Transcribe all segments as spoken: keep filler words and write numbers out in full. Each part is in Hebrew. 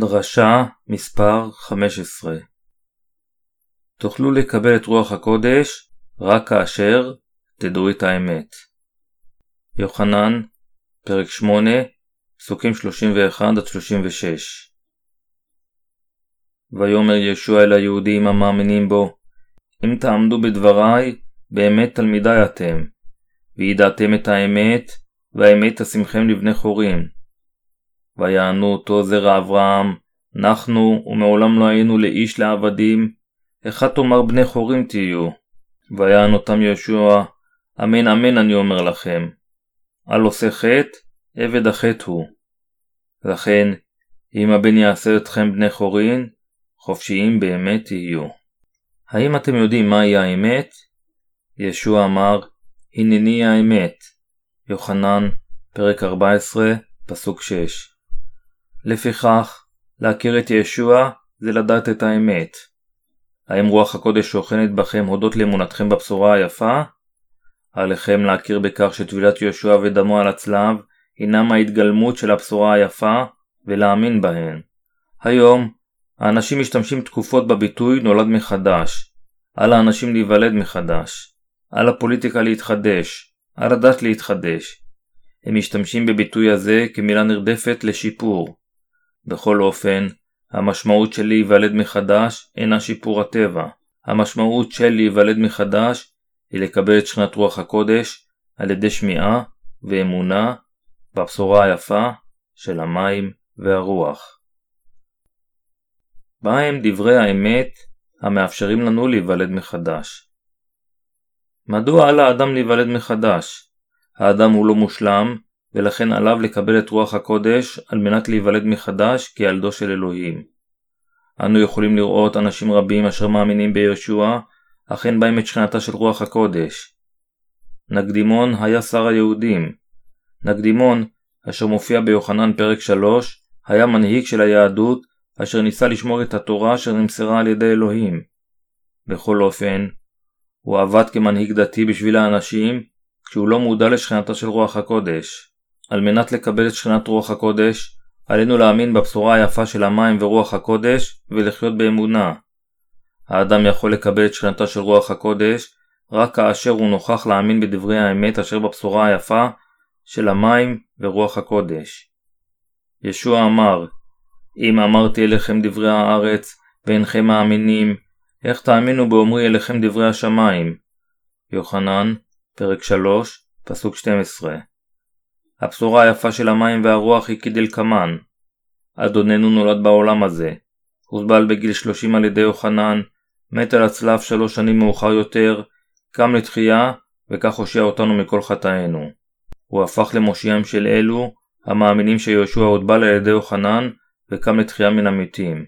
דרשה מספר חמש עשרה. תוכלו לקבל את רוח הקודש רק כאשר תדעו את האמת. יוחנן פרק שמונה פסוקים שלושים ואחת עד שלושים ושש. ויאמר ישוע אל היהודים המאמינים בו, אם תעמדו בדבריי באמת תלמידיי אתם, וידעתם את האמת והאמת תשימכם לבני חורים. ויענו אותו, זרע אברהם, אנחנו ומעולם לא היינו לאיש לעבדים, אחד תאמר בני חורים תהיו. ויען אותם ישוע, אמן אמן אני אומר לכם, על עושה חטא, עבד החטא הוא. לכן, אם הבן יעשה אתכם בני חורין, חופשיים באמת תהיו. האם אתם יודעים מהי האמת? ישוע אמר, הנני האמת. יוחנן, פרק ארבע עשרה, פסוק שש. לפיכך, להכיר את ישוע זה לדעת את האמת. האם רוח הקודש שוכנת בכם הודות לאמונתכם בבשורה היפה? עליכם להכיר בכך שטבילת ישוע ודמו על הצלב הינם ההתגלמות של הבשורה היפה ולהאמין בהן. היום, האנשים משתמשים תקופות בביטוי נולד מחדש, על האנשים להיוולד מחדש, על הפוליטיקה להתחדש, על הדת להתחדש. הם משתמשים בביטוי הזה כמילה נרדפת לשיפור. בכל אופן, המשמעות של להיוולד מחדש אינה שיפור הטבע. המשמעות של להיוולד מחדש היא לקבל את שכינת רוח הקודש על ידי שמיעה ואמונה בבשורה היפה של המים והרוח. בהם דברי האמת המאפשרים לנו להיוולד מחדש. מדוע על האדם להיוולד מחדש? האדם הוא לא מושלם, ולכן עליו לקבל את רוח הקודש על מנת להיוולד מחדש כילדו של אלוהים. אנו יכולים לראות אנשים רבים אשר מאמינים בישוע, אך אין בהם את שכינתה של רוח הקודש. ניקודימון היה שר היהודים. ניקודימון, אשר מופיע ביוחנן פרק שלוש, היה מנהיג של היהדות, אשר ניסה לשמור את התורה אשר נמסרה על ידי אלוהים. בכל אופן, הוא עבד כמנהיג דתי בשביל האנשים, כשהוא לא מודע לשכינתה של רוח הקודש. על מנת לקבל את שכינת רוח הקודש, עלינו להאמין בבשורה היפה של המים ורוח הקודש ולחיות באמונה. האדם יכול לקבל את שכינתה של רוח הקודש רק כאשר הוא נוכח להאמין בדברי האמת אשר בבשורה היפה של המים ורוח הקודש. ישוע אמר, אם אמרתי אליכם דברי הארץ ואינכם מאמינים, איך תאמינו באומרי אליכם דברי השמיים? יוחנן, פרק שלוש, פסוק שתים עשרה. הבשורה היפה של המים והרוח היא כדלקמן. אדוננו נולד בעולם הזה. הוטבל בגיל שלושים על ידי יוחנן, מת על הצלב שלוש שנים מאוחר יותר, קם לתחייה, וכך הושיע אותנו מכל חטאינו. הוא הפך למושיעם של אלו, המאמינים שישוע הוטבל על ידי יוחנן, וקם לתחייה מן המתים.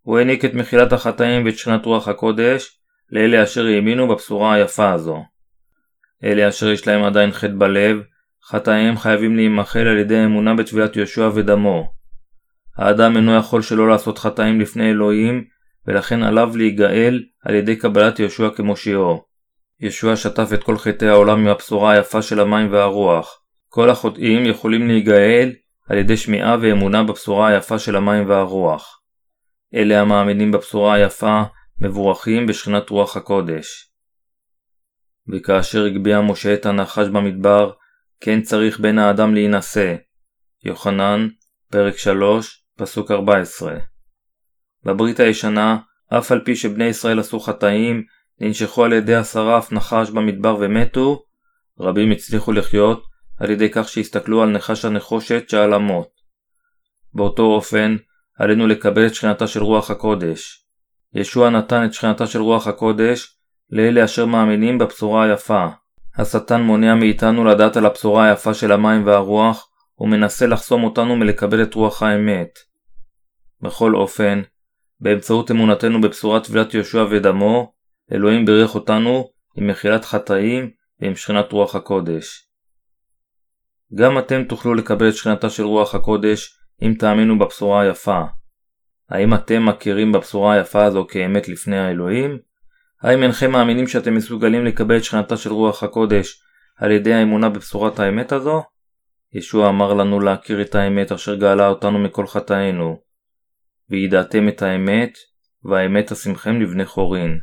הוא העניק את מחילת החטאים ואת שכינת רוח הקודש, לאלה אשר האמינו בבשורה היפה הזו. אלה אשר יש להם עדיין חטא בלב, חטאיהם חייבים להימחל על ידי האמונה בטבילת ישוע ודמו. האדם אינו יכול שלא לעשות חטאים לפני אלוהים, ולכן עליו להיגאל על ידי קבלת ישוע כמושיעו. ישוע שטף את כל חטאי העולם מהבשורה היפה של המים והרוח. כל החוטאים יכולים להיגאל על ידי שמיעה ואמונה בבשורה היפה של המים והרוח. אלה המאמינים בבשורה היפה מבורכים בשכינת רוח הקודש. וכאשר הגביע משה את הנחש במדבר, כן צריך בן האדם להינשא. יוחנן, פרק שלוש, פסוק ארבע עשרה. בברית הישנה, אף על פי שבני ישראל עשו חטאים, ננשכו על ידי השרף נחש במדבר ומתו, רבים הצליחו לחיות על ידי כך שהסתכלו על נחש הנחושת שעל המות. באותו אופן, עלינו לקבל את שכינתה של רוח הקודש. ישוע נתן את שכינתה של רוח הקודש לאלה אשר מאמינים בבשורה היפה. השטן מונע מאיתנו לדעת על הבשורה היפה של המים והרוח, ומנסה לחסום אותנו מלקבל את רוח האמת. בכל אופן, באמצעות אמונתנו בבשורת טבילת ישוע ודמו, אלוהים בירך אותנו עם מחילת חטאים ועם שכינת רוח הקודש. גם אתם תוכלו לקבל את שכינתה של רוח הקודש אם תאמינו בבשורה היפה. האם אתם מכירים בבשורה היפה הזו כאמת לפני האלוהים? האם אינכם מאמינים שאתם מסוגלים לקבל את שכינתה של רוח הקודש על ידי האמונה בבשורת האמת הזו? ישוע אמר לנו להכיר את האמת אשר גאלה אותנו מכל חטאינו. וידעתם את האמת, והאמת תשימכם לבני חורין.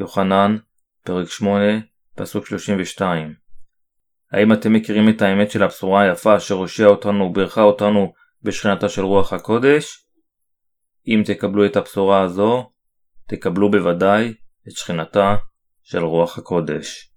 יוחנן, פרק שמונה, פסוק שלושים ושתיים. האם אתם מכירים את האמת של הבשורה היפה אשר הושיעה אותנו וברכה אותנו בשכינתה של רוח הקודש? אם תקבלו את הבשורה הזו, תקבלו בוודאי את שכינתה של רוח הקודש.